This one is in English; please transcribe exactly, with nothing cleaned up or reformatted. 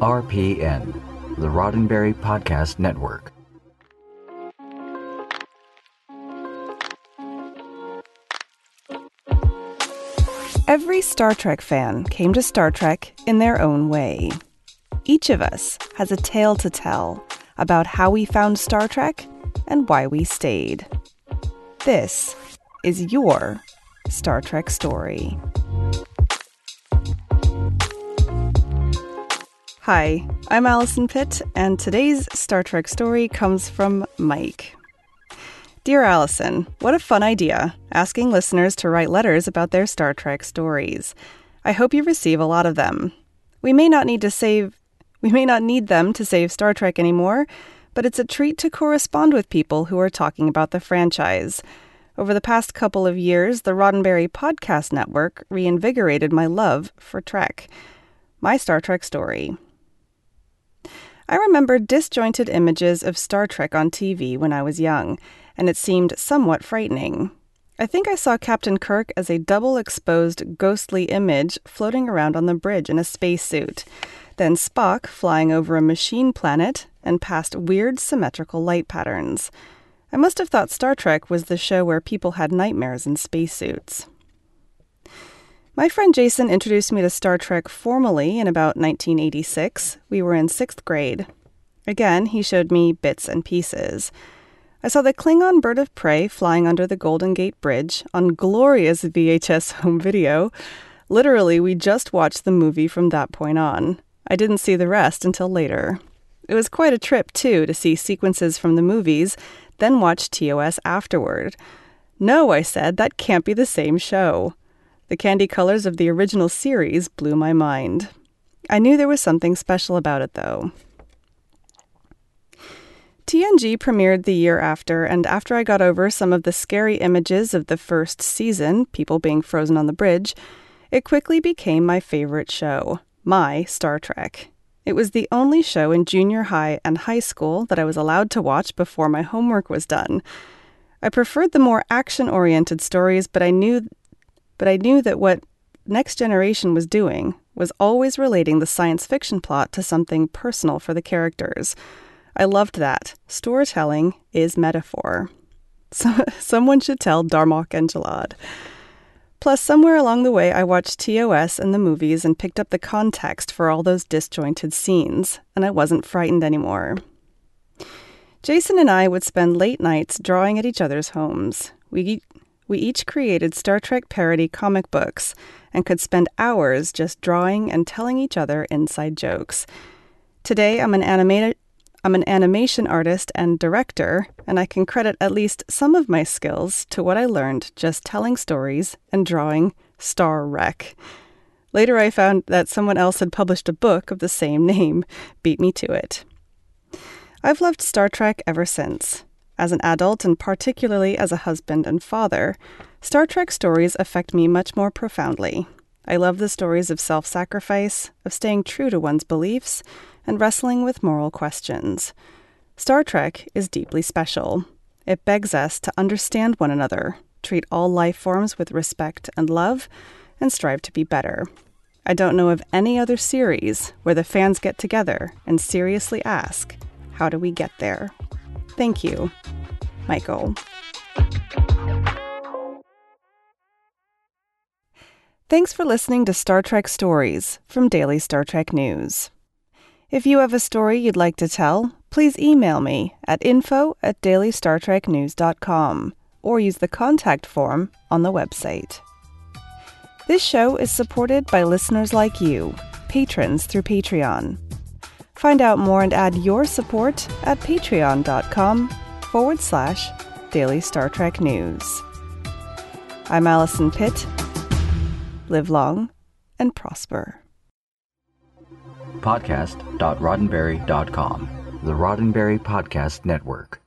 R P N, the Roddenberry Podcast Network. Every Star Trek fan came to Star Trek in their own way. Each of us has a tale to tell about how we found Star Trek and why we stayed. This is your Star Trek story. Hi, I'm Allison Pitt, and today's Star Trek story comes from Mike. Dear Allison, what a fun idea, asking listeners to write letters about their Star Trek stories. I hope you receive a lot of them. We may not need to save, we may not need them to save Star Trek anymore, but it's a treat to correspond with people who are talking about the franchise. Over the past couple of years, the Roddenberry Podcast Network reinvigorated my love for Trek. My Star Trek story. I remember disjointed images of Star Trek on T V when I was young, and it seemed somewhat frightening. I think I saw Captain Kirk as a double-exposed, ghostly image floating around on the bridge in a spacesuit, then Spock flying over a machine planet and past weird, symmetrical light patterns. I must have thought Star Trek was the show where people had nightmares in spacesuits. My friend Jason introduced me to Star Trek formally in about nineteen eighty-six. We were in sixth grade. Again, he showed me bits and pieces. I saw the Klingon bird of prey flying under the Golden Gate Bridge on glorious V H S home video. Literally, we just watched the movie from that point on. I didn't see the rest until later. It was quite a trip, too, to see sequences from the movies, then watch T O S afterward. No, I said, that can't be the same show. The candy colors of the original series blew my mind. I knew there was something special about it, though. T N G premiered the year after, and after I got over some of the scary images of the first season, people being frozen on the bridge, it quickly became my favorite show, my Star Trek. It was the only show in junior high and high school that I was allowed to watch before my homework was done. I preferred the more action-oriented stories, but I knew... But I knew that what Next Generation was doing was always relating the science fiction plot to something personal for the characters. I loved that. Storytelling is metaphor. So, someone should tell Darmok and Jalad. Plus, somewhere along the way, I watched T O S and the movies and picked up the context for all those disjointed scenes, and I wasn't frightened anymore. Jason and I would spend late nights drawing at each other's homes. We... We each created Star Trek parody comic books and could spend hours just drawing and telling each other inside jokes. Today, I'm an animated, I'm an animation artist and director, and I can credit at least some of my skills to what I learned just telling stories and drawing Star Wreck. Later, I found that someone else had published a book of the same name. Beat me to it. I've loved Star Trek ever since. As an adult, and particularly as a husband and father, Star Trek stories affect me much more profoundly. I love the stories of self-sacrifice, of staying true to one's beliefs, and wrestling with moral questions. Star Trek is deeply special. It begs us to understand one another, treat all life forms with respect and love, and strive to be better. I don't know of any other series where the fans get together and seriously ask, how do we get there? Thank you, Michael. Thanks for listening to Star Trek Stories from Daily Star Trek News. If you have a story you'd like to tell, please email me at info at daily star trek news dot com or use the contact form on the website. This show is supported by listeners like you, patrons through Patreon. Find out more and add your support at patreon.com forward slash Daily Star Trek News. I'm Allison Pitt. Live long and prosper. Podcast dot roddenberry dot com, the Roddenberry Podcast Network.